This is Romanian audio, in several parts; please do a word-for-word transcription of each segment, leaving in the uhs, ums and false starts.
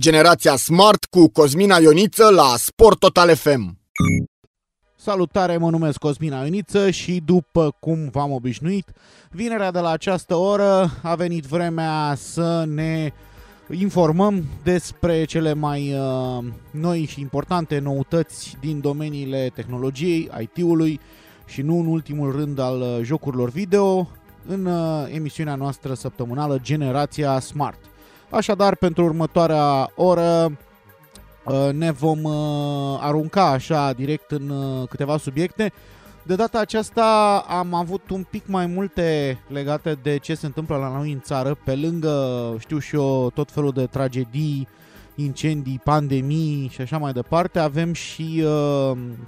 Generația Smart cu Cosmina Ioniță la Sport Total F M. Salutare, mă numesc Cosmina Ioniță și după cum v-am obișnuit, vinerea de la această oră a venit vremea să ne informăm despre cele mai uh, noi și importante noutăți din domeniile tehnologiei, I T-ului și nu în ultimul rând al jocurilor video în uh, emisiunea noastră săptămânală Generația Smart. Așadar, pentru următoarea oră ne vom arunca așa direct în câteva subiecte. De data aceasta am avut un pic mai multe legate de ce se întâmplă la noi în țară, pe lângă, știu și eu, tot felul de tragedii, incendii, pandemii și așa mai departe. Avem și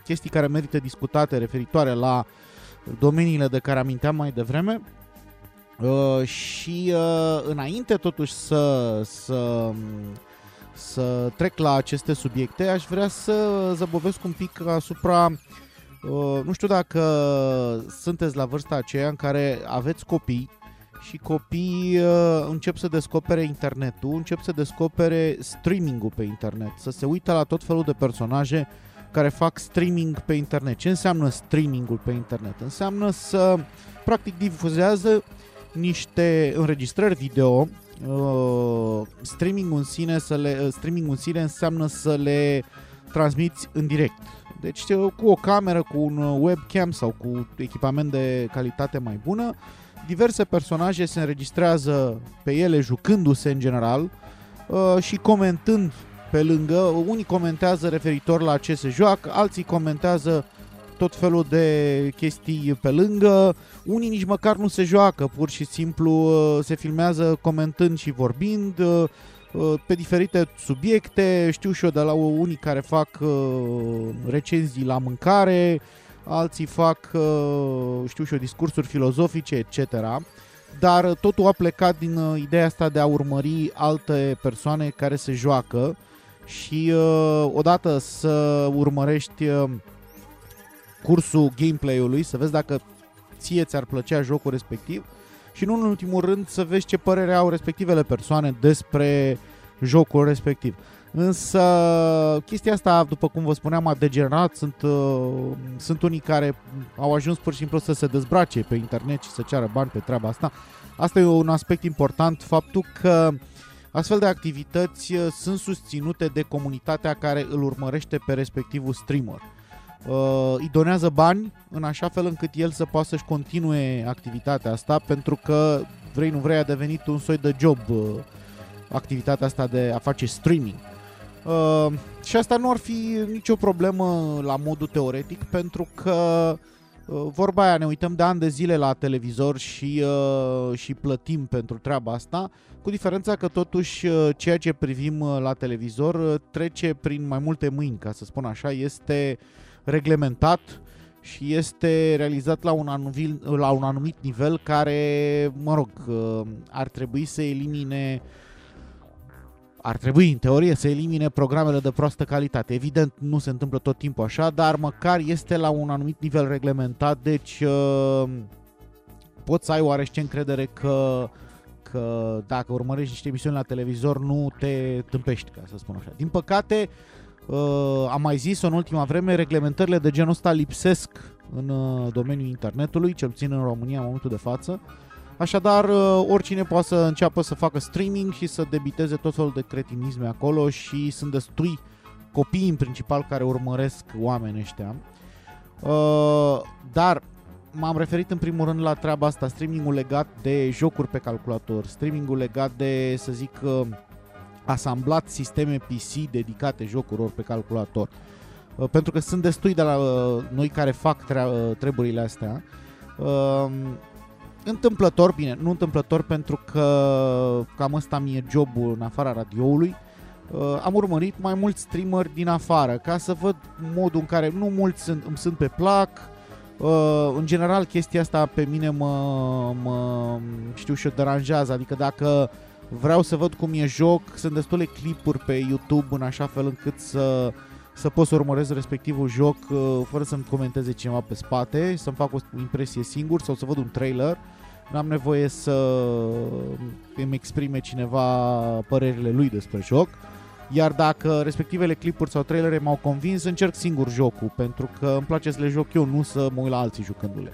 chestii care merită discutate referitoare la domeniile de care aminteam mai devreme. Uh, și uh, înainte totuși să, să, să trec la aceste subiecte, aș vrea să zăbovesc un pic asupra, uh, nu știu dacă sunteți la vârsta aceea în care aveți copii și copiii uh, încep să descopere internetul, încep să descopere streaming-ul pe internet, să se uită la tot felul de personaje care fac streaming pe internet. Ce înseamnă streaming-ul pe internet? Înseamnă să practic difuzează niște înregistrări video. uh, streaming-ul în sine să le, streaming-ul în sine înseamnă să le transmiți în direct. Deci cu o cameră, cu un webcam sau cu echipament de calitate mai bună, diverse personaje se înregistrează pe ele jucându-se în general uh, și comentând pe lângă. Unii comentează referitor la ce se joacă, alții comentează tot felul de chestii pe lângă, unii nici măcar nu se joacă, pur și simplu se filmează comentând și vorbind pe diferite subiecte. Știu și eu de la unii care fac recenzii la mâncare, alții fac, știu și eu, discursuri filozofice, et cetera. Dar totul a plecat din ideea asta de a urmări alte persoane care se joacă și odată să urmărești cursul gameplay-ului, să vezi dacă ție ți-ar plăcea jocul respectiv și nu în ultimul rând să vezi ce părere au respectivele persoane despre jocul respectiv. Însă chestia asta, după cum vă spuneam, a degenerat. Sunt, uh, sunt unii care au ajuns pur și simplu să se dezbrace pe internet și să ceară bani pe treaba asta. Asta e un aspect important, faptul că astfel de activități sunt susținute de comunitatea care îl urmărește pe respectivul streamer. Uh, îi donează bani în așa fel încât el să poată să-și continue activitatea asta, pentru că vrei nu vrei a devenit un soi de job uh, activitatea asta de a face streaming. Uh, și asta nu ar fi nicio problemă la modul teoretic, pentru că uh, vorba aia, ne uităm de ani de zile la televizor și, uh, și plătim pentru treaba asta, cu diferența că totuși uh, ceea ce privim uh, la televizor uh, trece prin mai multe mâini, ca să spun așa, este reglementat și este realizat la un anumit, la un anumit nivel care, mă rog, ar trebui să elimine, ar trebui în teorie să elimine programele de proastă calitate. Evident, nu se întâmplă tot timpul așa, dar măcar este la un anumit nivel reglementat, deci poți să ai oarește încredere că, că dacă urmărești niște emisiuni la televizor nu te tâmpești, ca să spun așa. Din păcate, Uh, am mai zis-o în ultima vreme, reglementările de genul ăsta lipsesc în uh, domeniul internetului, cel puțin în România în momentul de față. Așadar, uh, oricine poate să înceapă să facă streaming și să debiteze tot felul de cretinisme acolo și sunt destui copii în principal care urmăresc oamenii ăștia. Uh, dar m-am referit în primul rând la treaba asta, streaming-ul legat de jocuri pe calculator, streaming-ul legat de, să zic, uh, asamblat sisteme P C dedicate jocurilor pe calculator. Pentru că sunt destui de la noi care fac treburile astea. Uh, întâmplător, bine, nu întâmplător, pentru că cam ăsta mi-e jobul în afara radioului. Uh, am urmărit mai mulți streameri din afară ca să văd modul în care, nu mulți sunt, îmi sunt pe plac. Uh, în general, chestia asta pe mine mă, mă știu și o deranjează, adică dacă vreau să văd cum e joc, sunt destule clipuri pe YouTube în așa fel încât să, să pot să urmăresc respectivul joc uh, fără să-mi comenteze cineva pe spate, să-mi fac o impresie singur sau să văd un trailer. N-am nevoie să îmi exprime cineva părerile lui despre joc. Iar dacă respectivele clipuri sau trailere m-au convins, încerc singur jocul, pentru că îmi place să le joc eu, nu să mă uit la alții jucându-le.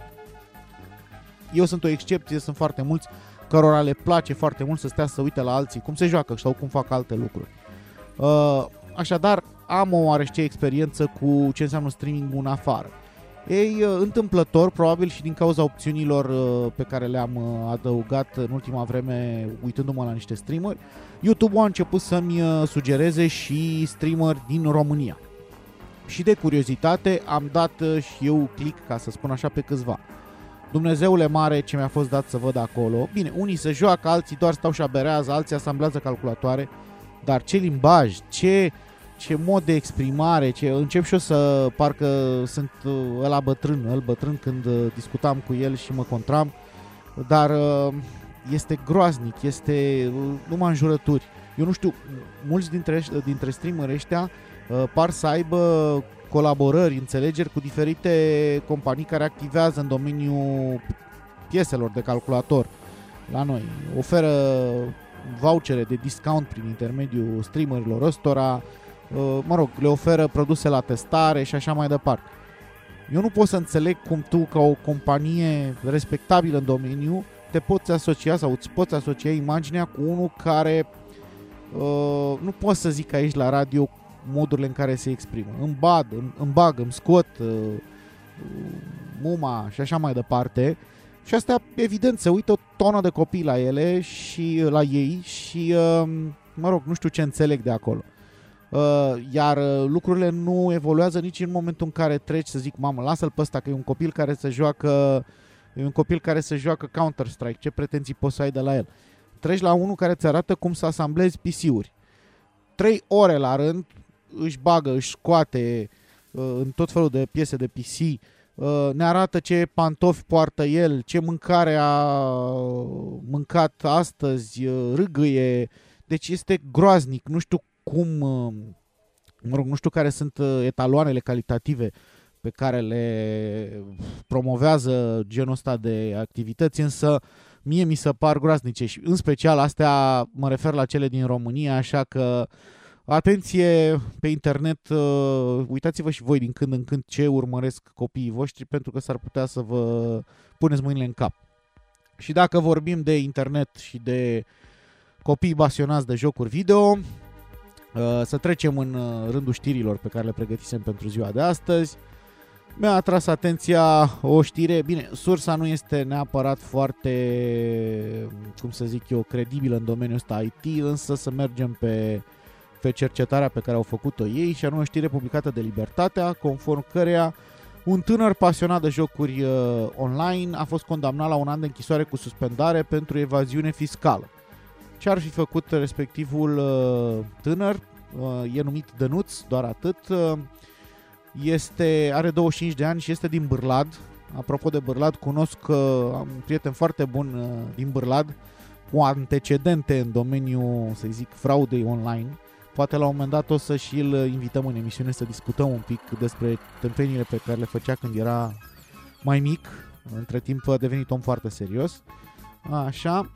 Eu sunt o excepție, sunt foarte mulți cărora le place foarte mult să stea să uite la alții cum se joacă sau cum fac alte lucruri. Așadar, am o oarește experiență cu ce înseamnă streaming-ul în afară. Ei, întâmplător, probabil și din cauza opțiunilor pe care le-am adăugat în ultima vreme uitându-mă la niște streameri, YouTube a început să-mi sugereze și streameri din România. Și de curiozitate am dat și eu click, ca să spun așa, pe câțiva. Dumnezeule mare ce mi-a fost dat să văd acolo. Bine, unii se joacă, alții doar stau și aberează, alții asamblează calculatoare, dar ce limbaj, ce... ce mod de exprimare, ce... încep și eu să parcă sunt ăla bătrân, el bătrân când discutam cu el și mă contram, dar este groaznic, este numai înjurături. Eu nu știu, mulți dintre, dintre streameri ăștia par să aibă colaborări, înțelegeri cu diferite companii care activează în domeniul pieselor de calculator la noi. Oferă vouchere de discount prin intermediul streamerilor ăstora, mă rog, le oferă produse la testare și așa mai departe. Eu nu pot să înțeleg cum tu, ca o companie respectabilă în domeniu, te poți asocia sau îți poți asocia imaginea cu unul care uh, nu pot să zic aici la radio modurile în care se exprimă. Îmi bag, îmi, bag, îmi scot uh, muma și așa mai departe. Și astea, evident, se uită o tonă de copii la ele și la ei și, uh, mă rog, nu știu ce înțeleg de acolo. Iar lucrurile nu evoluează nici în momentul în care treci să zic, mamă, lasă-l pe ăsta că e un copil care se joacă e un copil care se joacă Counter-Strike, ce pretenții poți să ai de la el? Treci la unul care îți arată cum să asamblezi P C-uri. Trei ore la rând își bagă, își scoate în tot felul de piese de P C, ne arată ce pantofi poartă el, ce mâncare a mâncat astăzi, râgâie. Deci este groaznic, nu știu cum, mă rog, nu știu care sunt etaloanele calitative pe care le promovează genul ăsta de activități, însă mie mi se par groaznice și în special astea, mă refer la cele din România, așa că atenție pe internet, uitați-vă și voi din când în când ce urmăresc copiii voștri, pentru că s-ar putea să vă puneți mâinile în cap. Și dacă vorbim de internet și de copii pasionați de jocuri video, să trecem în rândul știrilor pe care le pregătisem pentru ziua de astăzi. Mi-a atras atenția o știre, bine, sursa nu este neapărat foarte, cum să zic eu, credibilă în domeniul ăsta I T, însă să mergem pe, pe cercetarea pe care au făcut-o ei, și anume o știre publicată de Libertatea, conform căreia un tânăr pasionat de jocuri online a fost condamnat la un an de închisoare cu suspendare pentru evaziune fiscală. Ce ar fi făcut respectivul tânăr, e numit Dănuț, doar atât, este, are douăzeci și cinci de ani și este din Bârlad. Apropo de Bârlad, cunosc am un prieten foarte bun din Bârlad, cu antecedente în domeniul, să zic, fraudei online. Poate la un moment dat o să și îl invităm în emisiune să discutăm un pic despre tâmpeniile pe care le făcea când era mai mic. Între timp a devenit om foarte serios. Așa,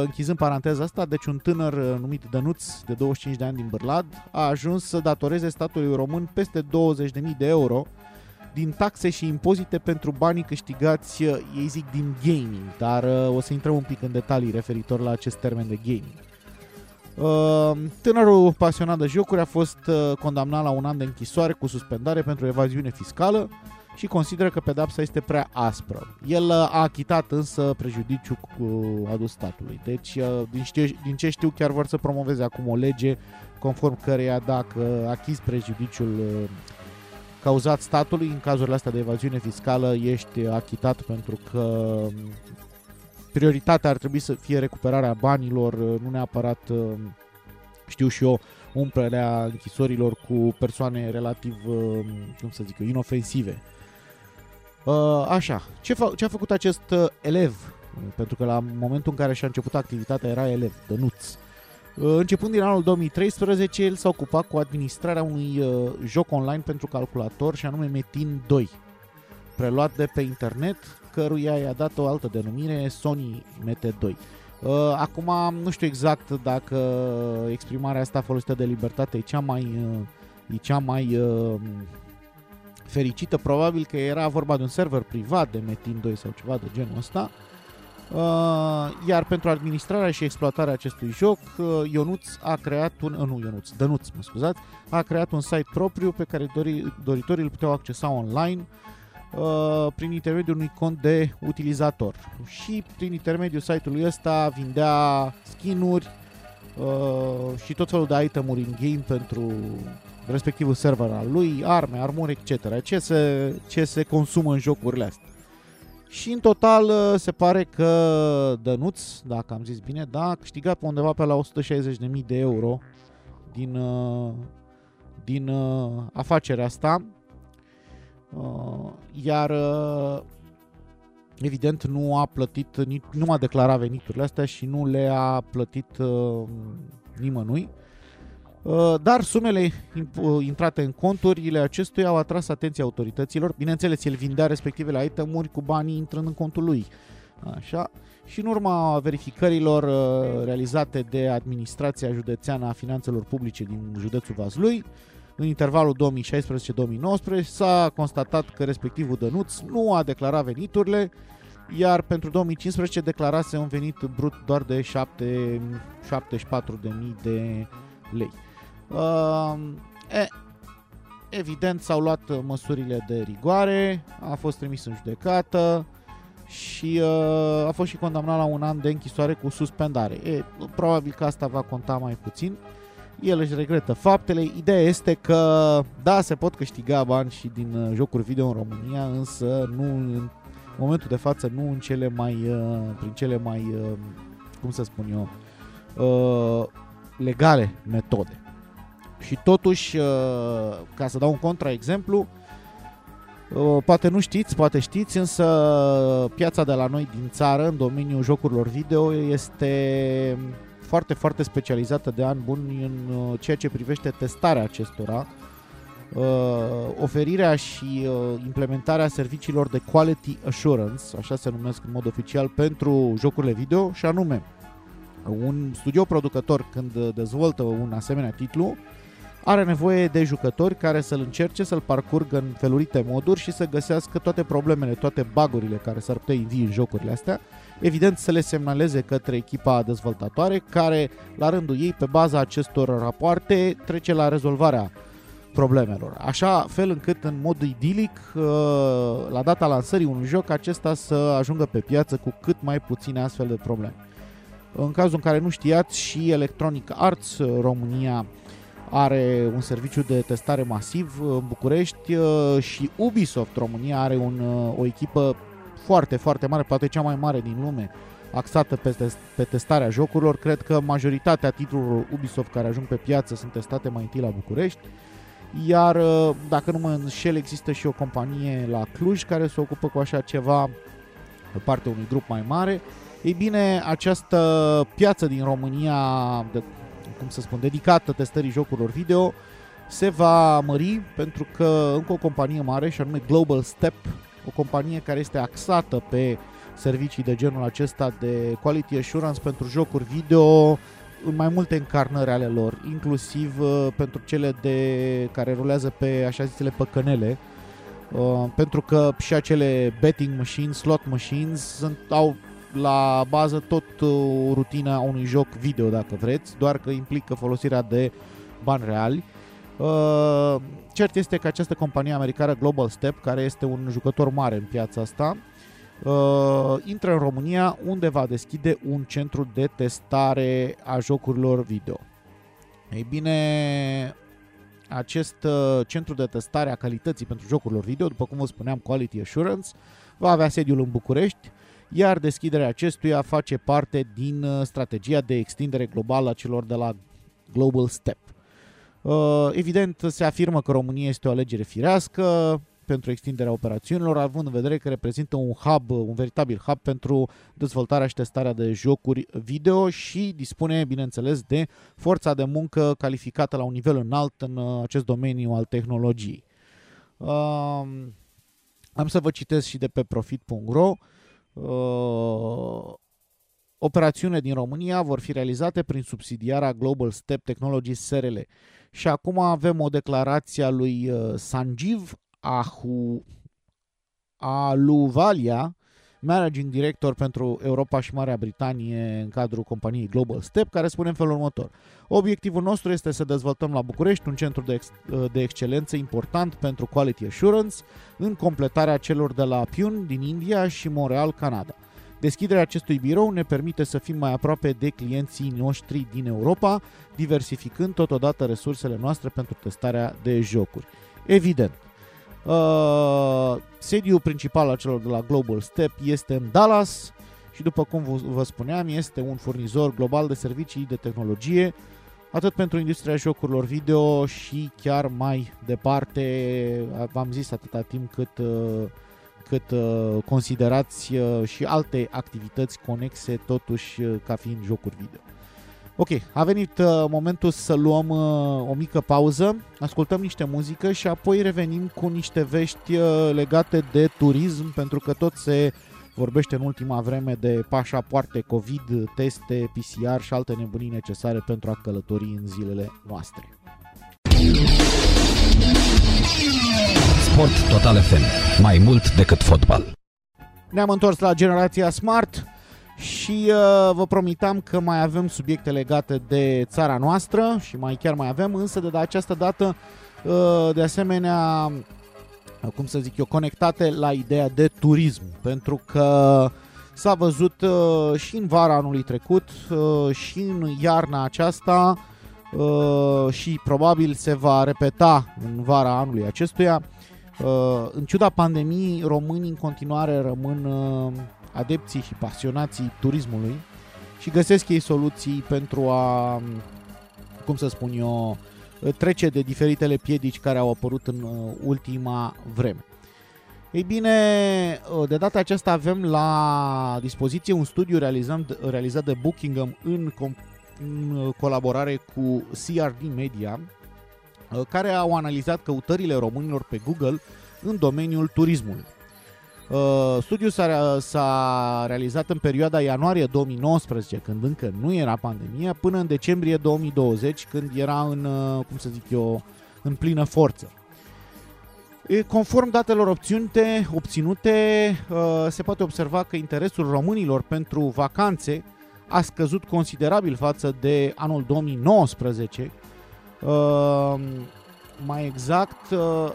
închizând paranteza asta, deci un tânăr numit Dănuț, de douăzeci și cinci de ani din Bârlad, a ajuns să datoreze statului român peste douăzeci de mii de euro din taxe și impozite pentru banii câștigați, ei zic, din gaming, dar o să intrăm un pic în detalii referitor la acest termen de gaming. Tânărul pasionat de jocuri a fost condamnat la un an de închisoare cu suspendare pentru evaziune fiscală și consideră că pedeapsa este prea aspră. El a achitat însă prejudiciul adus statului. Deci, din, știu, din ce știu, chiar vor să promoveze acum o lege conform căreia dacă achizi prejudiciul cauzat statului. În cazurile astea de evaziune fiscală ești achitat, pentru că prioritatea ar trebui să fie recuperarea banilor, nu neapărat, știu și eu, umplerea închisorilor cu persoane relativ, cum să zic, inofensive. Așa, ce, fa- ce a făcut acest elev? Pentru că la momentul în care și-a început activitatea era elev, Dănuț. Începând din anul două mii treisprezece, el s-a ocupat cu administrarea unui joc online pentru calculator, și anume Metin doi, preluat de pe internet, căruia i-a dat o altă denumire, Sony Metin doi. Acum nu știu exact dacă exprimarea asta folosită de Libertate e cea mai, e cea mai fericită, probabil că era vorba de un server privat de Metin doi sau ceva de genul ăsta. Iar pentru administrarea și exploatarea acestui joc, Ionuț a creat un, nu Ionuț, Dănuț, mă scuzați, a creat un site propriu pe care dori, doritorii îl puteau accesa online prin intermediul unui cont de utilizator, și prin intermediul site-ului ăsta vindea skin-uri și tot felul de item-uri în game pentru respectivul server al lui, arme, armuri, et cetera, ce se, ce se consumă în jocurile astea. Și în total se pare că Dănuț, dacă am zis bine, da, a câștigat pe undeva pe la o sută șaizeci de mii de euro din, din afacerea asta. Iar evident nu a plătit, nu a declarat veniturile astea și nu le-a plătit nimănui. Dar sumele intrate în conturile acestuia au atras atenția autorităților. Bineînțeles, el vindea respectivele itemuri cu banii intrând în contul lui. Așa. Și în urma verificărilor realizate de administrația județeană a finanțelor publice din județul Vaslui, în intervalul două mii șaisprezece două mii nouăsprezece, s-a constatat că respectivul Dănuț nu a declarat veniturile, iar pentru două mii cincisprezece declarase un venit brut doar de șapte, șaptezeci și patru de mii de lei. Uh, e, evident s-au luat măsurile de rigoare, a fost trimis în judecată și uh, a fost și condamnat la un an de închisoare cu suspendare. E, probabil că asta va conta mai puțin. El își regretă faptele. Ideea este că da, se pot câștiga bani și din jocuri video în România, însă nu, în momentul de față, nu în cele mai uh, prin cele mai uh, cum să spun eu uh, legale metode. Și totuși, ca să dau un contraexemplu, poate nu știți, poate știți, însă piața de la noi din țară în domeniul jocurilor video este foarte, foarte specializată de ani buni în ceea ce privește testarea acestora, oferirea și implementarea serviciilor de quality assurance, așa se numesc în mod oficial, pentru jocurile video, și anume un studio producător, când dezvoltă un asemenea titlu, are nevoie de jucători care să-l încerce, să-l parcurgă în felurite moduri și să găsească toate problemele, toate bugurile care s-ar putea invi în jocurile astea. Evident, să le semnaleze către echipa dezvoltatoare, care, la rândul ei, pe baza acestor rapoarte, trece la rezolvarea problemelor. Așa fel încât, în mod idilic, la data lansării unui joc, acesta să ajungă pe piață cu cât mai puține astfel de probleme. În cazul în care nu știați, și Electronic Arts România are un serviciu de testare masiv în București, și Ubisoft România are un, o echipă foarte, foarte mare, poate cea mai mare din lume, axată pe, test, pe testarea jocurilor. Cred că majoritatea titlurilor Ubisoft care ajung pe piață sunt testate mai întâi la București, iar dacă nu mă înșel, există și o companie la Cluj care se ocupă cu așa ceva, pe partea unui grup mai mare. Ei bine, această piață din România, de, cum să spun, dedicată testării jocurilor video, se va mări, pentru că încă o companie mare, și anume Global Step, o companie care este axată pe servicii de genul acesta de quality assurance pentru jocuri video în mai multe încarnări ale lor, inclusiv pentru cele de, care rulează pe așa zisele păcănele, pentru că și acele betting machines, slot machines, sunt, au la bază tot o rutină a unui joc video, dacă vreți, doar că implică folosirea de bani reali. Cert este că această companie americană Global Step, care este un jucător mare în piața asta, intră în România, unde va deschide un centru de testare a jocurilor video. Ei bine, Acest uh, centru de testare a calității pentru jocurilor video, după cum vă spuneam, Quality Assurance, va avea sediul în București, iar deschiderea acestuia face parte din uh, strategia de extindere globală a celor de la Global Step. Uh, evident, se afirmă că România este o alegere firească pentru extinderea operațiunilor, având în vedere că reprezintă un hub, un veritabil hub pentru dezvoltarea și testarea de jocuri video și dispune, bineînțeles, de forța de muncă calificată la un nivel înalt în acest domeniu al tehnologiei. Uh, am să vă citesc și de pe profit punct ro. Uh, Operațiune din România vor fi realizate prin subsidiara Global Step Technologies S R L. Și acum avem o declarație a lui Sangiv Aluvalia, Managing Director pentru Europa și Marea Britanie în cadrul companiei Global Step, care spune în felul următor. Obiectivul nostru este să dezvoltăm la București un centru de, ex- de excelență important pentru Quality Assurance în completarea celor de la Pune din India și Montreal, Canada. Deschiderea acestui birou ne permite să fim mai aproape de clienții noștri din Europa, diversificând totodată resursele noastre pentru testarea de jocuri. Evident, uh, sediul principal al celor de la Global Step este în Dallas și, după cum vă spuneam, este un furnizor global de servicii de tehnologie, atât pentru industria jocurilor video și chiar mai departe, v-am zis, atâta timp cât... Uh, cât uh, considerați uh, și alte activități conexe totuși uh, ca fiind jocuri video. Ok, a venit uh, momentul să luăm uh, o mică pauză, ascultăm niște muzică și apoi revenim cu niște vești uh, legate de turism, pentru că tot se vorbește în ultima vreme de pașapoarte COVID, teste, P C R și alte nebunii necesare pentru a călători în zilele noastre. Sport Total F M. Mai mult decât fotbal. Ne-am întors la Generația Smart și uh, vă promitam că mai avem subiecte legate de țara noastră și mai chiar mai avem, însă de această dată uh, de asemenea, cum să zic eu, conectate la ideea de turism, pentru că s-a văzut uh, și în vara anului trecut uh, și în iarna aceasta uh, și probabil se va repeta în vara anului acestuia. Uh, în ciuda pandemiei, românii în continuare rămân uh, adepții și pasionații turismului și găsesc ei soluții pentru a, cum să spun eu, trece de diferitele piedici care au apărut în uh, ultima vreme. Ei bine, uh, de data aceasta avem la dispoziție un studiu realizat, realizat de Booking punct com în, com- în colaborare cu C R D Media, care au analizat căutările românilor pe Google în domeniul turismului. Studiul s-a, s-a realizat în perioada ianuarie două mii nouăsprezece, când încă nu era pandemia, până în decembrie două mii douăzeci, când era în, cum să zic eu, în plină forță. Conform datelor obținute, obținute, se poate observa că interesul românilor pentru vacanțe a scăzut considerabil față de anul două mii nouăsprezece. Uh, mai exact, uh,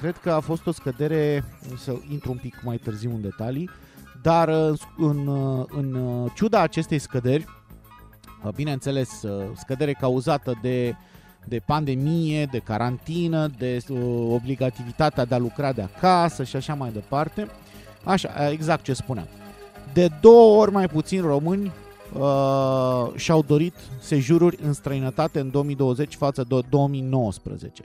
cred că a fost o scădere, să intru un pic mai târziu în detalii, dar uh, în, uh, în uh, ciuda acestei scăderi, uh, bineînțeles, uh, scădere cauzată de, de pandemie, de carantină, de uh, obligativitatea de a lucra de acasă și așa mai departe, așa, exact ce spuneam, de două ori mai puțin români Uh, și-au dorit sejururi în străinătate în două mii douăzeci față de două mii nouăsprezece.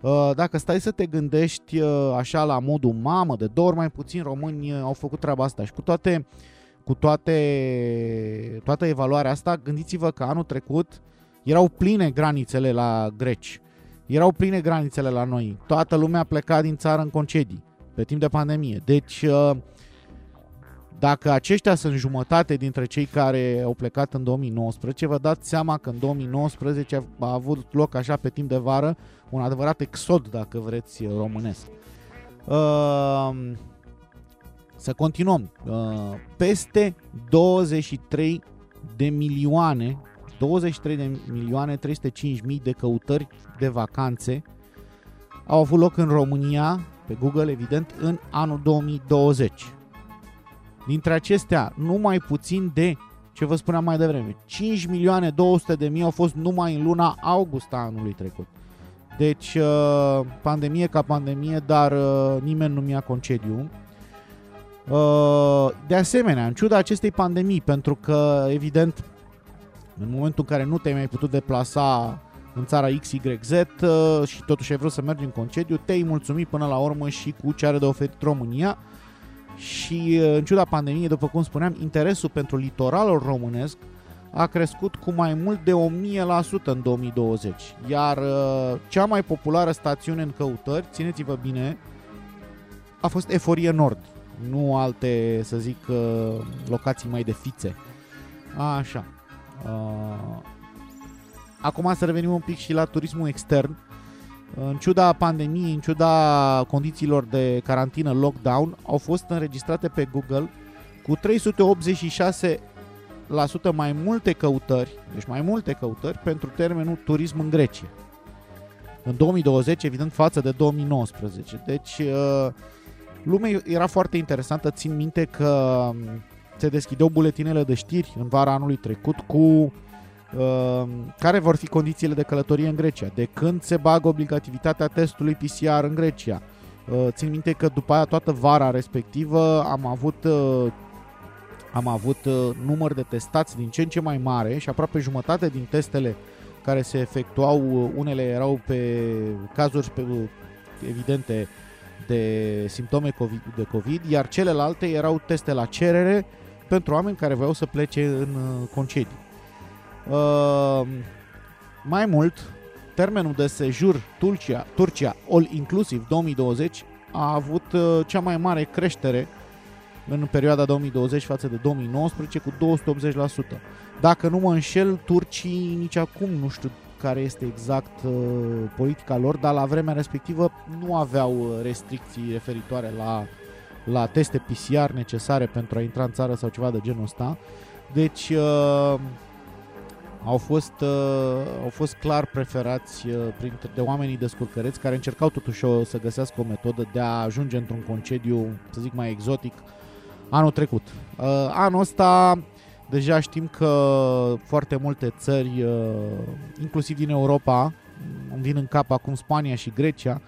Uh, dacă stai să te gândești uh, așa la modul mamă, de două ori mai puțin români uh, au făcut treaba asta și cu toate, cu toate, toată evaluarea asta, gândiți-vă că anul trecut erau pline granițele la greci, erau pline granițele la noi, toată lumea pleca din țară în concedii pe timp de pandemie, deci... Uh, Dacă aceștia sunt jumătate dintre cei care au plecat în două mii nouăsprezece, vă dați seama că în două mii nouăsprezece a avut loc așa pe timp de vară un adevărat exod, dacă vreți, românesc. Să continuăm. Peste douăzeci și trei de milioane, douăzeci și trei de milioane trei sute cinci mii de căutări de vacanțe au avut loc în România, pe Google, evident, în anul două mii douăzeci. Dintre acestea, numai puțin de, ce vă spuneam mai devreme, cinci milioane două sute de mii au fost numai în luna august a anului trecut. Deci, pandemie ca pandemie, dar nimeni nu mi-a concediu. De asemenea, în ciuda acestei pandemii, pentru că, evident, în momentul în care nu te-ai mai putut deplasa în țara X Y Z și totuși ai vrut să mergi în concediu, te-ai mulțumit până la urmă și cu ce are de oferit România. Și în ciuda pandemiei, după cum spuneam, interesul pentru litoralul românesc a crescut cu mai mult de o mie la sută în două mii douăzeci. Iar cea mai populară stațiune în căutări, țineți-vă bine, a fost Eforie Nord, nu alte, să zic, locații mai de fițe. Așa. Acum să revenim un pic și la turismul extern. În ciuda pandemiei, în ciuda condițiilor de carantină, lockdown, au fost înregistrate pe Google cu trei sute optzeci și șase la sută mai multe căutări, deci mai multe căutări pentru termenul turism în Grecia. În două mii douăzeci, evident, față de două mii nouăsprezece. Deci, lumea era foarte interesantă. Țin minte că se deschideau buletinele de știri în vara anului trecut cu care vor fi condițiile de călătorie în Grecia, de când se bagă obligativitatea testului P C R în Grecia. Țin minte că după aia toată vara respectivă am avut, am avut număr de testați din ce în ce mai mare și aproape jumătate din testele care se efectuau, unele erau pe cazuri evidente de simptome COVID, de COVID, iar celelalte erau teste la cerere pentru oameni care voiau să plece în concediu. Uh, mai mult, termenul de sejur Turcia, Turcia All Inclusive două mii douăzeci a avut uh, cea mai mare creștere în perioada două mii douăzeci față de două mii nouăsprezece cu două sute optzeci la sută. Dacă nu mă înșel, turcii nici acum nu știu care este exact uh, politica lor, dar la vremea respectivă nu aveau restricții referitoare la, la teste P C R necesare pentru a intra în țară sau ceva de genul ăsta. Deci uh, Au fost, uh, au fost clar preferați uh, printre de oamenii descurcăreți care încercau totuși o, să găsească o metodă de a ajunge într-un concediu, să zic, mai exotic anul trecut. Uh, anul ăsta deja știm că foarte multe țări, uh, inclusiv din Europa, îmi vin în cap acum Spania și Grecia,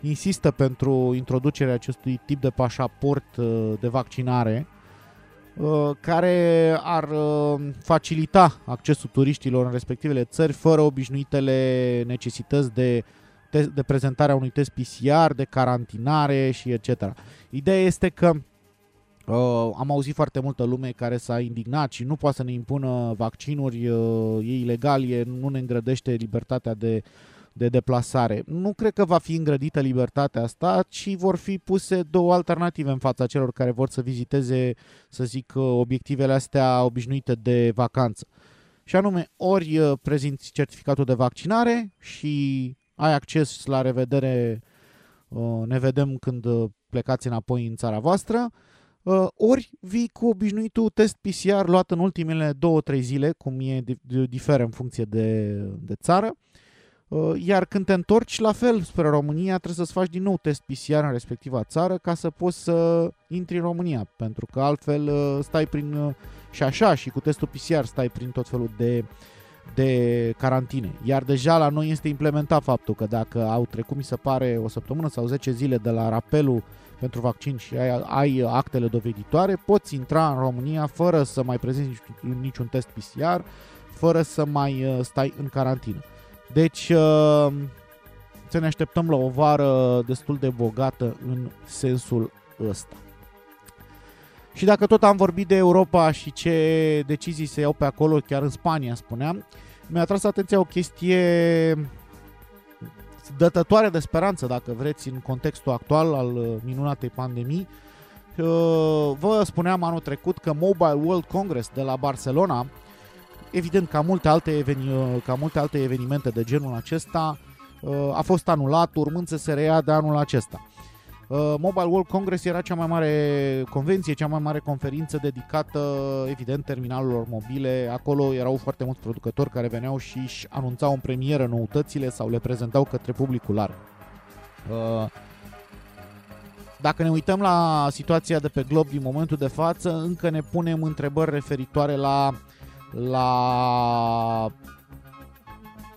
insistă pentru introducerea acestui tip de pașaport uh, de vaccinare, care ar facilita accesul turiștilor în respectivele țări fără obișnuitele necesități de, test, de prezentarea unui test P C R, de carantinare și et cetera. Ideea este că uh, am auzit foarte multă lume care s-a indignat și nu poate să ne impună vaccinuri, uh, e ilegal, e, nu ne îngrădește libertatea de, de deplasare. Nu cred că va fi îngrădită libertatea asta, ci vor fi puse două alternative în fața celor care vor să viziteze, să zic, obiectivele astea obișnuite de vacanță. Și anume, ori prezinți certificatul de vaccinare și ai acces la revedere, ne vedem când plecați înapoi în țara voastră, ori vii cu obișnuitul test P C R luat în ultimele două-trei zile, cum e, diferă în funcție de, de țară. Iar când te întorci, la fel, spre România, trebuie să-ți faci din nou test P C R în respectiva țară ca să poți să intri în România, pentru că altfel stai prin, și așa și cu testul P C R stai prin tot felul de, de carantine. Iar deja la noi este implementat faptul că dacă au trecut, mi se pare, o săptămână sau zece zile de la rapelul pentru vaccin și ai, ai actele doveditoare, poți intra în România fără să mai prezinți niciun test P C R, fără să mai stai în carantină. Deci să ne așteptăm la o vară destul de bogată în sensul ăsta. Și dacă tot am vorbit de Europa și ce decizii se iau pe acolo, chiar în Spania spuneam, mi-a atras atenția o chestie dătătoare de speranță, dacă vreți, în contextul actual al minunatei pandemii. Vă spuneam anul trecut că Mobile World Congress de la Barcelona, evident, ca multe alte, eveni- ca multe alte evenimente de genul acesta, a fost anulat, urmând să se reia de anul acesta. Mobile World Congress era cea mai mare convenție, cea mai mare conferință dedicată, evident, terminalurilor mobile. Acolo erau foarte mulți producători care veneau și își anunțau în premieră noutățile sau le prezentau către publicul larg. Dacă ne uităm la situația de pe glob din momentul de față, încă ne punem întrebări referitoare la la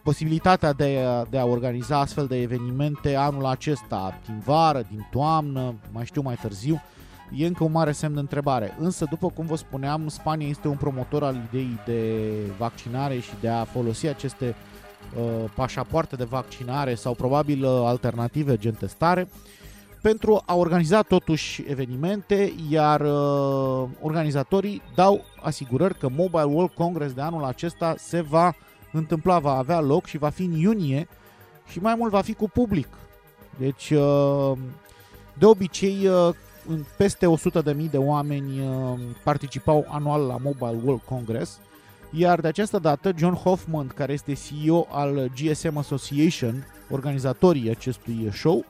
posibilitatea de, de a organiza astfel de evenimente anul acesta, din vară, din toamnă, mai știu mai târziu, e încă un mare semn de întrebare. Însă, după cum vă spuneam, Spania este un promotor al ideii de vaccinare și de a folosi aceste uh, pașapoarte de vaccinare sau probabil uh, alternative gen testare pentru a organiza totuși evenimente, iar uh, organizatorii dau asigurări că Mobile World Congress de anul acesta se va întâmpla, va avea loc și va fi în iunie și mai mult va fi cu public. Deci, uh, de obicei, uh, peste o sută de mii de oameni participau anual la Mobile World Congress, iar de această dată John Hoffman, care este C E O al G S M Association, organizatorii acestui show,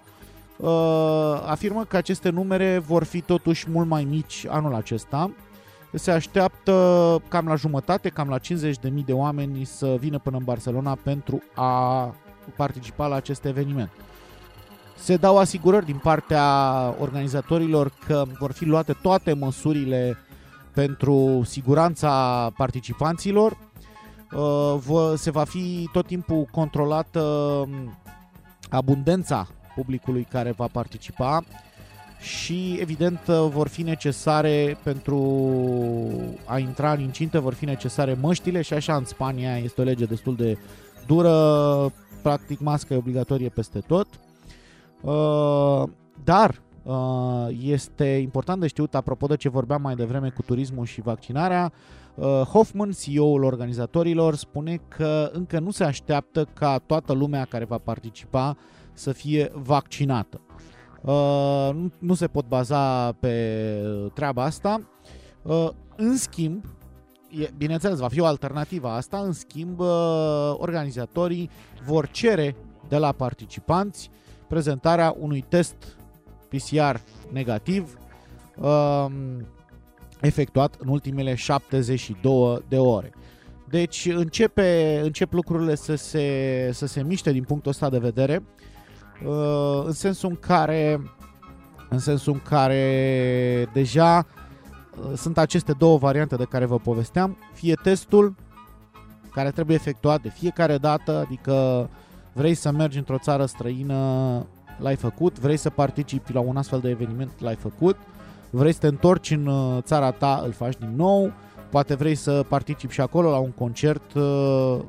afirmă că aceste numere vor fi totuși mult mai mici anul acesta. Se așteaptă cam la jumătate, cam la cincizeci de mii de oameni să vină până în Barcelona pentru a participa la acest eveniment. Se dau asigurări din partea organizatorilor că vor fi luate toate măsurile pentru siguranța participanților. Se va fi tot timpul controlată abundența publicului care va participa și, evident, vor fi necesare pentru a intra în incintă, vor fi necesare măștile și așa în Spania este o lege destul de dură, practic masca e obligatorie peste tot. Uh, dar uh, este important de știut, apropo de ce vorbeam mai devreme cu turismul și vaccinarea, uh, Hoffman, C E O-ul organizatorilor, spune că încă nu se așteaptă ca toată lumea care va participa să fie vaccinată. Uh, nu, nu se pot baza pe treaba asta. Uh, în schimb, e, bineînțeles, va fi o alternativă asta, în schimb, uh, organizatorii vor cere de la participanți prezentarea unui test P C R negativ um, efectuat în ultimele șaptezeci și două de ore. Deci începe, încep lucrurile să se, să se miște din punctul ăsta de vedere, uh, în sensul în care, în sensul în care deja uh, sunt aceste două variante de care vă povesteam, fie testul care trebuie efectuat de fiecare dată, adică vrei să mergi într-o țară străină, l-ai făcut, vrei să participi la un astfel de eveniment, l-ai făcut, vrei să te întorci în țara ta, îl faci din nou, poate vrei să participi și acolo la un concert,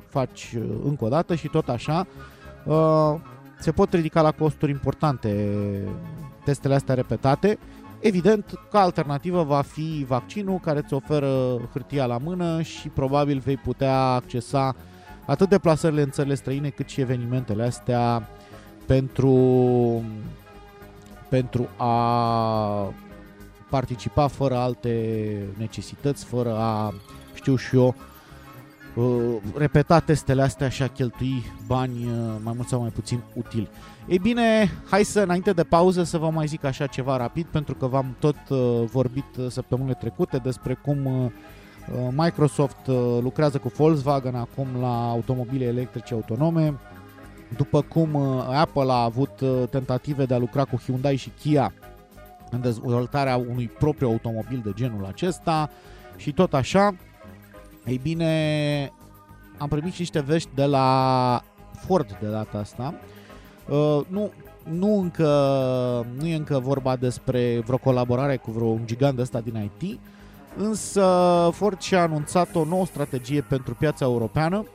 faci încă o dată și tot așa. Se pot ridica la costuri importante testele astea repetate. Evident, ca alternativă va fi vaccinul care îți oferă hârtia la mână și probabil vei putea accesa atât deplasările în țările străine, cât și evenimentele astea pentru, pentru a participa fără alte necesități, fără a, știu și eu, repeta testele astea și a cheltui bani mai mult sau mai puțin util. Ei bine, hai să, înainte de pauză, să vă mai zic așa ceva rapid, pentru că v-am tot vorbit săptămânile trecute despre cum Microsoft lucrează cu Volkswagen acum la automobile electrice autonome, după cum Apple a avut tentative de a lucra cu Hyundai și Kia în dezvoltarea unui propriu automobil de genul acesta și tot așa. Ei bine, am primit și niște vești de la Ford de data asta. Nu, nu, încă, nu e încă vorba despre vreo colaborare cu vreo un gigant ăsta din I T, însă Ford și-a anunțat o nouă strategie pentru piața europeană.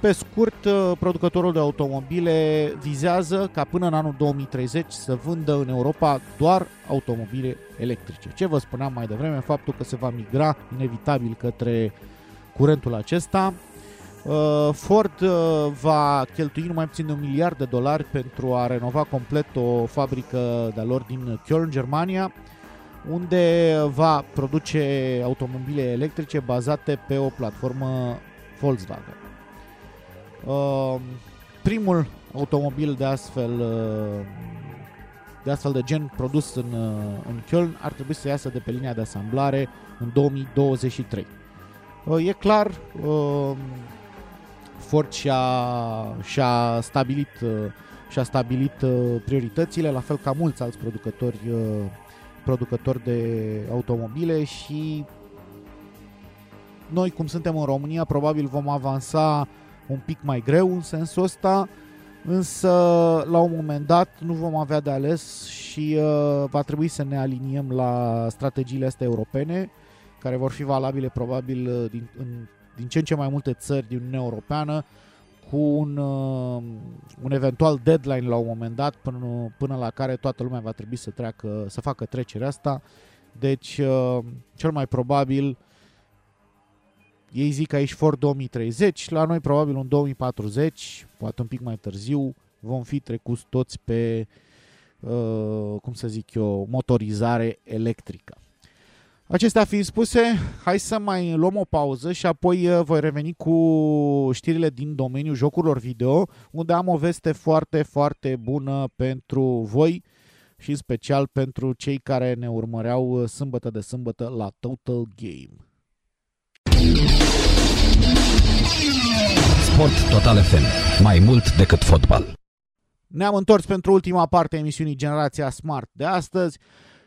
Pe scurt, producătorul de automobile vizează ca până în anul două mii treizeci să vândă în Europa doar automobile electrice. Ce vă spuneam mai devreme, faptul că se va migra inevitabil către curentul acesta. Ford va cheltui numai puțin de un miliard de dolari pentru a renova complet o fabrică de-a lor din Köln, Germania, unde va produce automobile electrice bazate pe o platformă Volkswagen. Primul automobil de astfel de, astfel de gen produs în, în Köln ar trebui să iasă de pe linia de asamblare în două mii douăzeci și trei. E clar, Ford și-a, și-a stabilit, și-a stabilit prioritățile, la fel ca mulți alți producători producători de automobile și noi, cum suntem în România, probabil vom avansa un pic mai greu în sensul ăsta, însă la un moment dat nu vom avea de ales și uh, va trebui să ne aliniem la strategiile astea europene, care vor fi valabile probabil din, în, din ce în ce mai multe țări din Uniunea Europeană, cu un, uh, un eventual deadline la un moment dat până, până la care toată lumea va trebui să, treacă, să facă trecerea asta. Deci uh, cel mai probabil ei zic aici Ford două mii treizeci, la noi probabil un două mii patruzeci, poate un pic mai târziu, vom fi trecuți toți pe, uh, cum să zic eu, motorizare electrică. Acestea fiind spuse, hai să mai luăm o pauză și apoi voi reveni cu știrile din domeniul jocurilor video, unde am o veste foarte, foarte bună pentru voi și în special pentru cei care ne urmăreau sâmbătă de sâmbătă la Total Game. Sport Total F M. Mai mult decât fotbal. Ne-am întors pentru ultima parte a emisiunii Generația Smart de astăzi.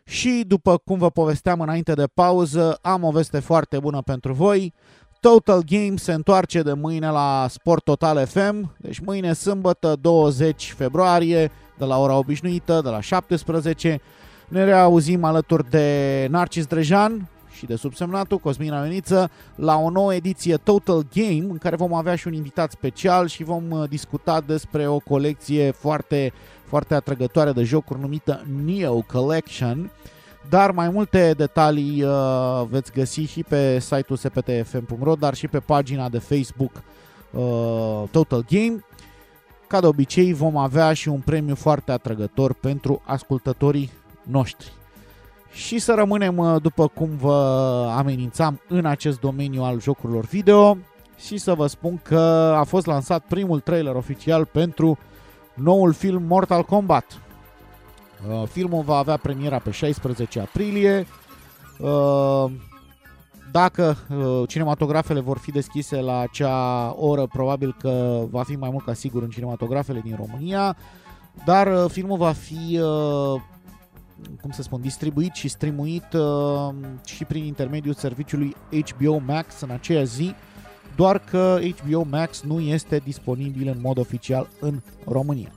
Și după cum vă povesteam înainte de pauză, am o veste foarte bună pentru voi. Total Game se întoarce de mâine la Sport Total F M, deci mâine sâmbătă douăzeci februarie, de la ora obișnuită, de la șaptesprezece. Ne reauzim alături de Narcis Drejan și de subsemnatul Cosmina Ioniță la o nouă ediție Total Game, în care vom avea și un invitat special și vom discuta despre o colecție foarte foarte atrăgătoare de jocuri numită Neo Collection, dar mai multe detalii uh, veți găsi și pe site-ul s p t f m punct r o, dar și pe pagina de Facebook uh, Total Game. Ca de obicei vom avea și un premiu foarte atrăgător pentru ascultătorii noștri. Și să rămânem, după cum vă amenințam, în acest domeniu al jocurilor video și să vă spun că a fost lansat primul trailer oficial pentru noul film Mortal Kombat. Filmul va avea premiera pe șaisprezece aprilie. Dacă cinematografele vor fi deschise la acea oră, probabil că va fi mai mult ca sigur în cinematografele din România, dar filmul va fi, cum să spun, distribuit și streamuit și prin intermediul serviciului H B O Max în aceea zi, doar că H B O Max nu este disponibil în mod oficial în România.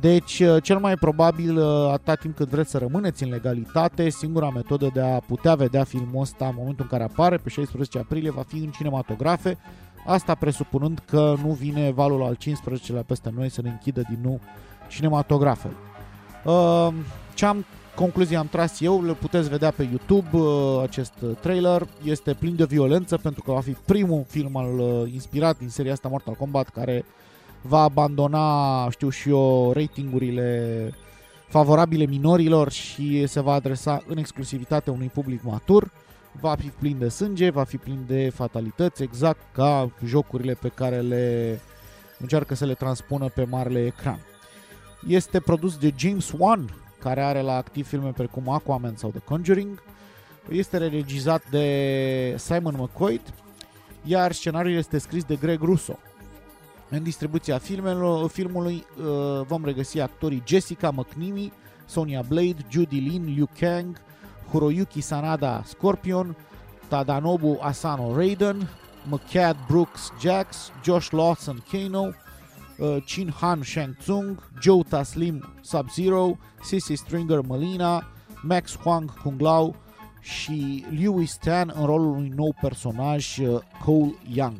Deci, cel mai probabil, atât timp cât vreți să rămâneți în legalitate, singura metodă de a putea vedea filmul ăsta în momentul în care apare, pe șaisprezece aprilie, va fi în cinematografe, asta presupunând că nu vine valul al cincisprezecelea peste noi să ne închidă din nou cinematografele. Ce am Concluzia am tras eu, le puteți vedea pe YouTube, acest trailer este plin de violență pentru că va fi primul film al, inspirat din seria asta Mortal Kombat, care va abandona, știu și eu, ratingurile favorabile minorilor și se va adresa în exclusivitate unui public matur. Va fi plin de sânge, va fi plin de fatalități, exact ca jocurile pe care le încearcă să le transpună pe marele ecran. Este produs de James Wan, care are la activ filme precum Aquaman sau The Conjuring. Este regizat de Simon McCoy, iar scenariul este scris de Greg Russo. În distribuția filmelor, filmului vom regăsi actorii Jessica McNamee, Sonya Blade, Judy Lin, Liu Kang, Hiroyuki Sanada Scorpion, Tadanobu Asano Raiden, McCad Brooks Jax, Josh Lawson Kano, Chin Han Shang Tsung, Joe Taslim Sub-Zero, Sissy Stringer Melina, Max Huang Kung Lao și Lewis Tan în rolul unui nou personaj, Cole Young.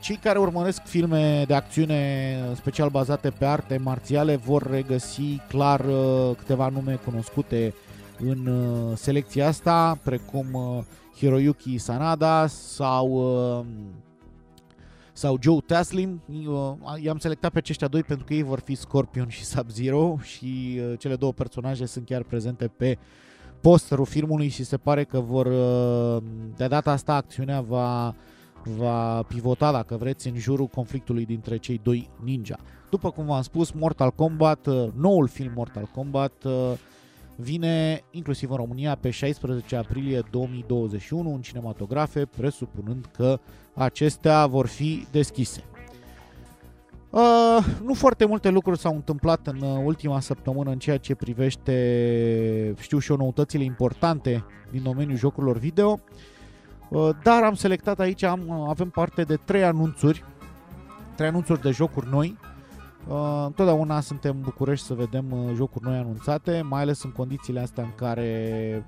Cei care urmăresc filme de acțiune special bazate pe arte marțiale vor regăsi clar câteva nume cunoscute în selecția asta, precum Hiroyuki Sanada sau sau Joe Taslim. I-am selectat pe aceștia doi pentru că ei vor fi Scorpion și Sub-Zero și cele două personaje sunt chiar prezente pe posterul filmului și se pare că vor, de data asta acțiunea va, va pivota, dacă vreți, în jurul conflictului dintre cei doi ninja. După cum v-am spus, Mortal Kombat, noul film Mortal Kombat, vine inclusiv în România pe șaisprezece aprilie două mii douăzeci și unu în cinematografe, presupunând că acestea vor fi deschise. Uh, nu foarte multe lucruri s-au întâmplat în ultima săptămână în ceea ce privește, știu și eu, noutățile importante din domeniul jocurilor video, uh, dar am selectat aici, am, avem parte de trei anunțuri trei anunțuri de jocuri noi. Uh, întotdeauna suntem bucuroși să vedem uh, jocuri noi anunțate, mai ales în condițiile astea în care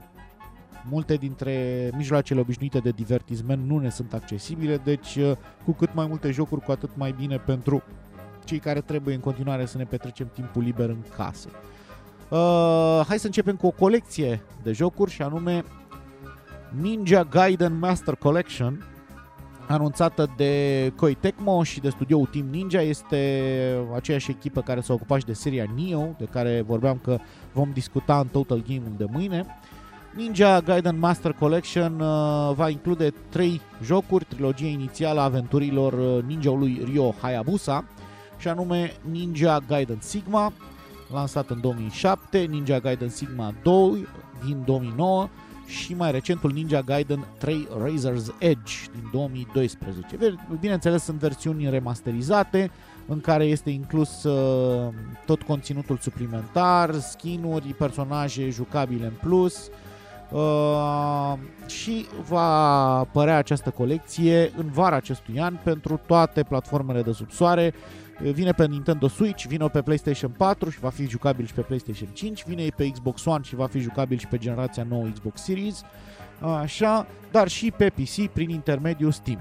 multe dintre mijloacele obișnuite de divertisment nu ne sunt accesibile, deci uh, cu cât mai multe jocuri, cu atât mai bine pentru cei care trebuie în continuare să ne petrecem timpul liber în casă. Uh, hai să începem cu o colecție de jocuri, și anume Ninja Gaiden Master Collection, anunțată de Koei Tecmo și de studioul Team Ninja. Este aceeași echipă care s-a ocupat și de seria Nioh, de care vorbeam că vom discuta în Total Game-ul de mâine. Ninja Gaiden Master Collection va include trei jocuri, trilogie inițială a aventurilor ninjaului Ryo Hayabusa, și anume Ninja Gaiden Sigma, lansat în două mii șapte, Ninja Gaiden Sigma doi din două mii nouă, și mai recentul Ninja Gaiden trei Razor's Edge din două mii doisprezece. Bineînțeles, sunt versiuni remasterizate în care este inclus uh, tot conținutul suplimentar, skin-uri, personaje jucabile în plus, uh, și va apărea această colecție în vara acestui an pentru toate platformele de sub soare. Vine pe Nintendo Switch, vine pe PlayStation patru și va fi jucabil și pe PlayStation cinci, vine pe Xbox One și va fi jucabil și pe generația nouă Xbox Series, așa, dar și pe P C prin intermediul Steam.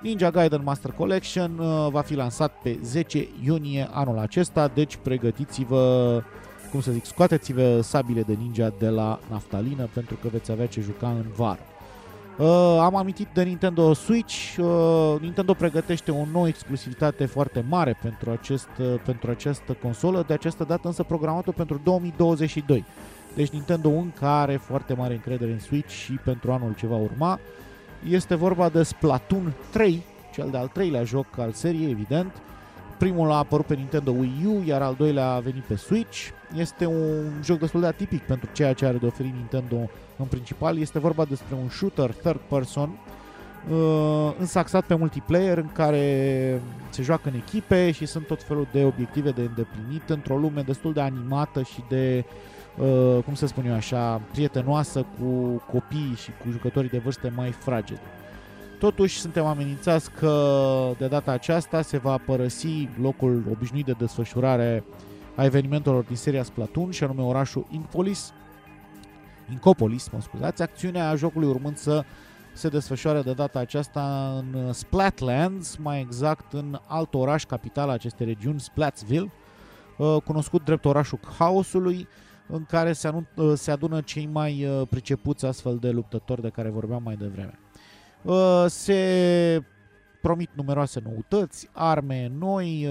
Ninja Gaiden Master Collection va fi lansat pe zece iunie anul acesta, deci pregătiți-vă, cum să zic, scoateți-vă sabile de ninja de la naftalină, pentru că veți avea ce juca în vară. Uh, am amintit de Nintendo Switch. uh, Nintendo pregătește o nouă exclusivitate foarte mare pentru, acest, uh, pentru această consolă, de această dată însă programată pentru două mii douăzeci și doi. Deci Nintendo încă are foarte mare încredere în Switch și pentru anul ce va urma. Este vorba de Splatoon trei, cel de-al treilea joc al seriei, evident. Primul a apărut pe Nintendo Wii U, iar al doilea a venit pe Switch. Este un joc destul de atipic pentru ceea ce are de oferit Nintendo în principal. Este vorba despre un shooter third person, însă axat pe multiplayer, în care se joacă în echipe și sunt tot felul de obiective de îndeplinit într-o lume destul de animată și de, cum să spun eu așa, prietenoasă cu copiii și cu jucătorii de vârste mai fragede. Totuși, suntem amenințați că de data aceasta se va părăsi locul obișnuit de desfășurare a evenimentelor din seria Splatoon, și anume orașul Incopolis, Incopolis, mă scuzați, acțiunea jocului urmând să se desfășoare de data aceasta în Splatlands, mai exact în alt oraș, capitala acestei regiuni, Splatsville, cunoscut drept orașul haosului, în care se, anun- se adună cei mai pricepuți astfel de luptători de care vorbeam mai devreme. Se promit numeroase noutăți, arme noi,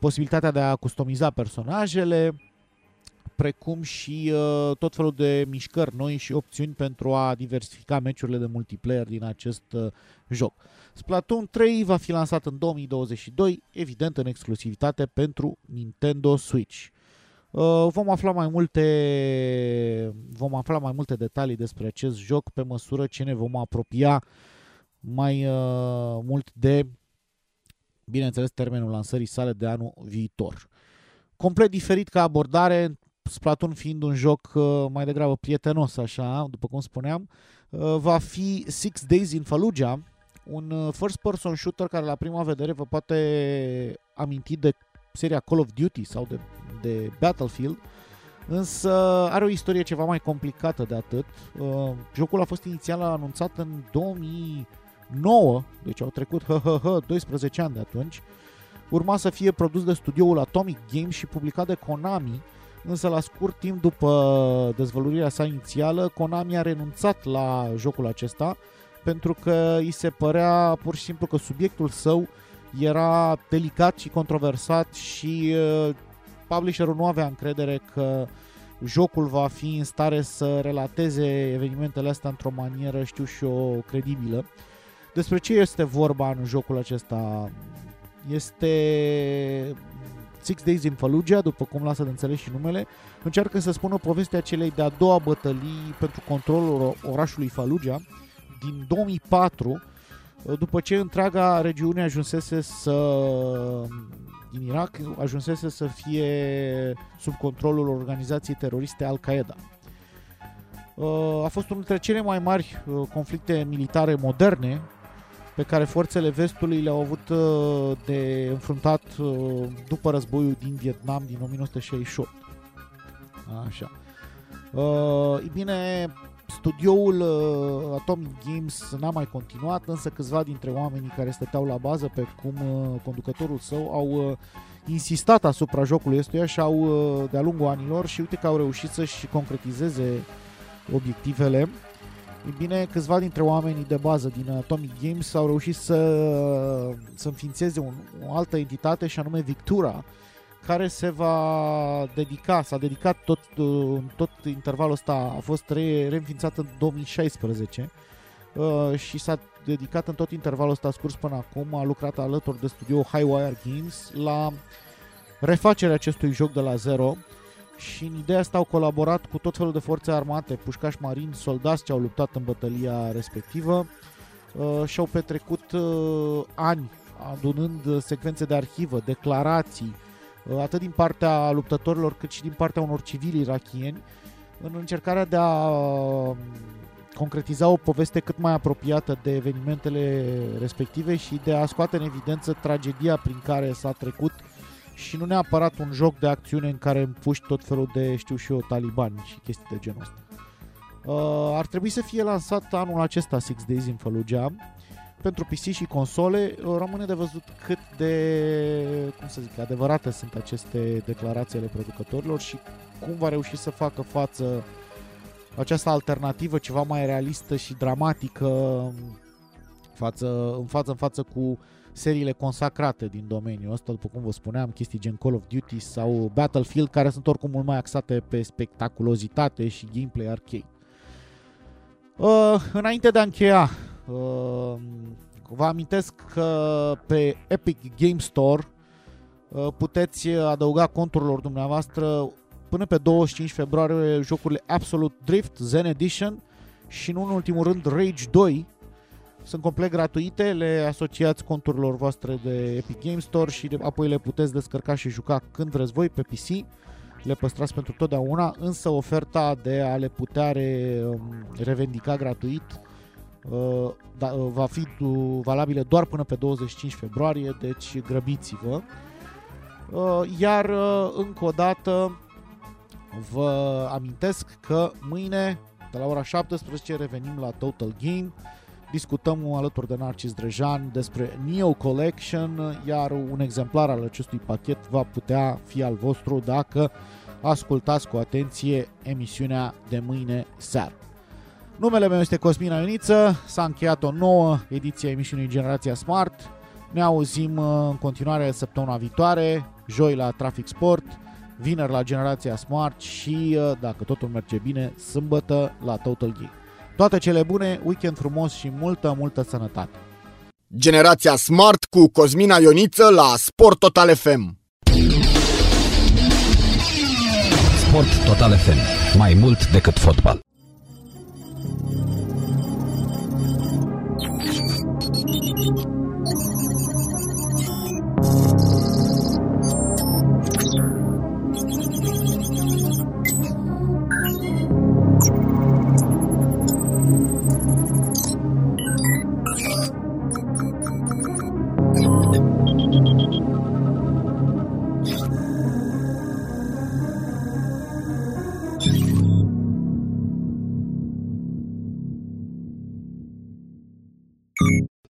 posibilitatea de a customiza personajele, precum și tot felul de mișcări noi și opțiuni pentru a diversifica meciurile de multiplayer din acest joc. Splatoon trei va fi lansat în două mii douăzeci și doi, evident în exclusivitate pentru Nintendo Switch. Vom afla mai multe, vom afla mai multe detalii despre acest joc pe măsură ce ne vom apropia mai uh, mult de, bineînțeles, termenul lansării sale de anul viitor. Complet diferit ca abordare, Splatoon fiind un joc uh, mai degrabă prietenos, așa, după cum spuneam, uh, va fi Six Days in Fallujah, un first-person shooter care la prima vedere vă poate aminti de seria Call of Duty sau de de Battlefield, însă are o istorie ceva mai complicată de atât. Uh, jocul a fost inițial anunțat în două mii nouă, deci au trecut doisprezece ani de atunci. Urma să fie produs de studioul Atomic Games și publicat de Konami, însă la scurt timp după dezvăluirea sa inițială, Konami a renunțat la jocul acesta pentru că îi se părea pur și simplu că subiectul său era delicat și controversat și uh, publisherul nu avea încredere că jocul va fi în stare să relateze evenimentele astea într-o manieră, știu și eu, credibilă. Despre ce este vorba în jocul acesta? Este Six Days in Fallujah, după cum lasă de înțeles și numele, încearcă să spună povestea celei de-a doua bătălii pentru controlul orașului Fallujah din două mii patru, după ce întreaga regiune ajunsese să... din Irak ajunsese să fie sub controlul organizației teroriste Al-Qaeda. A fost unul dintre cele mai mari conflicte militare moderne pe care forțele vestului le-au avut de înfruntat după războiul din Vietnam din nouăsprezece șaizeci și opt. Așa. E bine, studioul Atomic Games n-a mai continuat, însă câțiva dintre oamenii care stăteau la bază, pe cum conducătorul său, au insistat asupra jocului ăstuia și au, de-a lungul anilor, și uite că au reușit să-și concretizeze obiectivele. E bine, câțiva dintre oamenii de bază din Atomic Games au reușit să, să înființeze un, o altă entitate, și anume Victura, care se va dedica, s-a dedicat tot, tot intervalul ăsta, a fost re, reînființat în două mii șaisprezece și s-a dedicat în tot intervalul ăsta scurs până acum, a lucrat alături de studio Highwire Games la refacerea acestui joc de la zero. Și în ideea asta au colaborat cu tot felul de forțe armate, pușcași marini, soldați ce au luptat în bătălia respectivă, și au petrecut ani adunând secvențe de arhivă, declarații, atât din partea luptătorilor cât și din partea unor civili irakieni, în încercarea de a concretiza o poveste cât mai apropiată de evenimentele respective și de a scoate în evidență tragedia prin care s-a trecut, și nu neapărat un joc de acțiune în care împuști tot felul de, știu și eu, talibani și chestii de genul ăsta. Uh, ar trebui să fie lansat anul acesta Six Days in Fallujah pentru P C și console. Rămâne de văzut cât de, cum să zic, adevărate sunt aceste declarații ale producătorilor și cum va reuși să facă față această alternativă ceva mai realistă și dramatică față, în față în față cu seriile consacrate din domeniul ăsta, după cum vă spuneam, chestii gen Call of Duty sau Battlefield, care sunt oricum mult mai axate pe spectaculozitate și gameplay arcade. Uh, înainte de a încheia, uh, vă amintesc că pe Epic Game Store uh, puteți adăuga conturilor dumneavoastră până pe douăzeci și cinci februarie jocurile Absolute Drift Zen Edition și, nu în ultimul rând, Rage doi. Sunt complet gratuite, le asociați conturilor voastre de Epic Games Store și apoi le puteți descărca și juca când vreți voi pe P C. Le păstrați pentru totdeauna, însă oferta de a le putea revendica gratuit va fi valabilă doar până pe douăzeci și cinci februarie, deci grăbiți-vă. Iar încă o dată vă amintesc că mâine de la ora șaptesprezece revenim la Total Game. Discutăm alături de Narcis Drejan despre Neo Collection, iar un exemplar al acestui pachet va putea fi al vostru dacă ascultați cu atenție emisiunea de mâine seară. Numele meu este Cosmina Ioniță, s-a încheiat o nouă ediție a emisiunii Generația Smart. Ne auzim în continuare săptămâna viitoare, joi la Trafic Sport, vineri la Generația Smart și, dacă totul merge bine, sâmbătă la Total Game. Toate cele bune, weekend frumos și multă, multă sănătate! Generația Smart cu Cosmina Ioniță la Sport Total F M. Sport Total F M. Mai mult decât fotbal.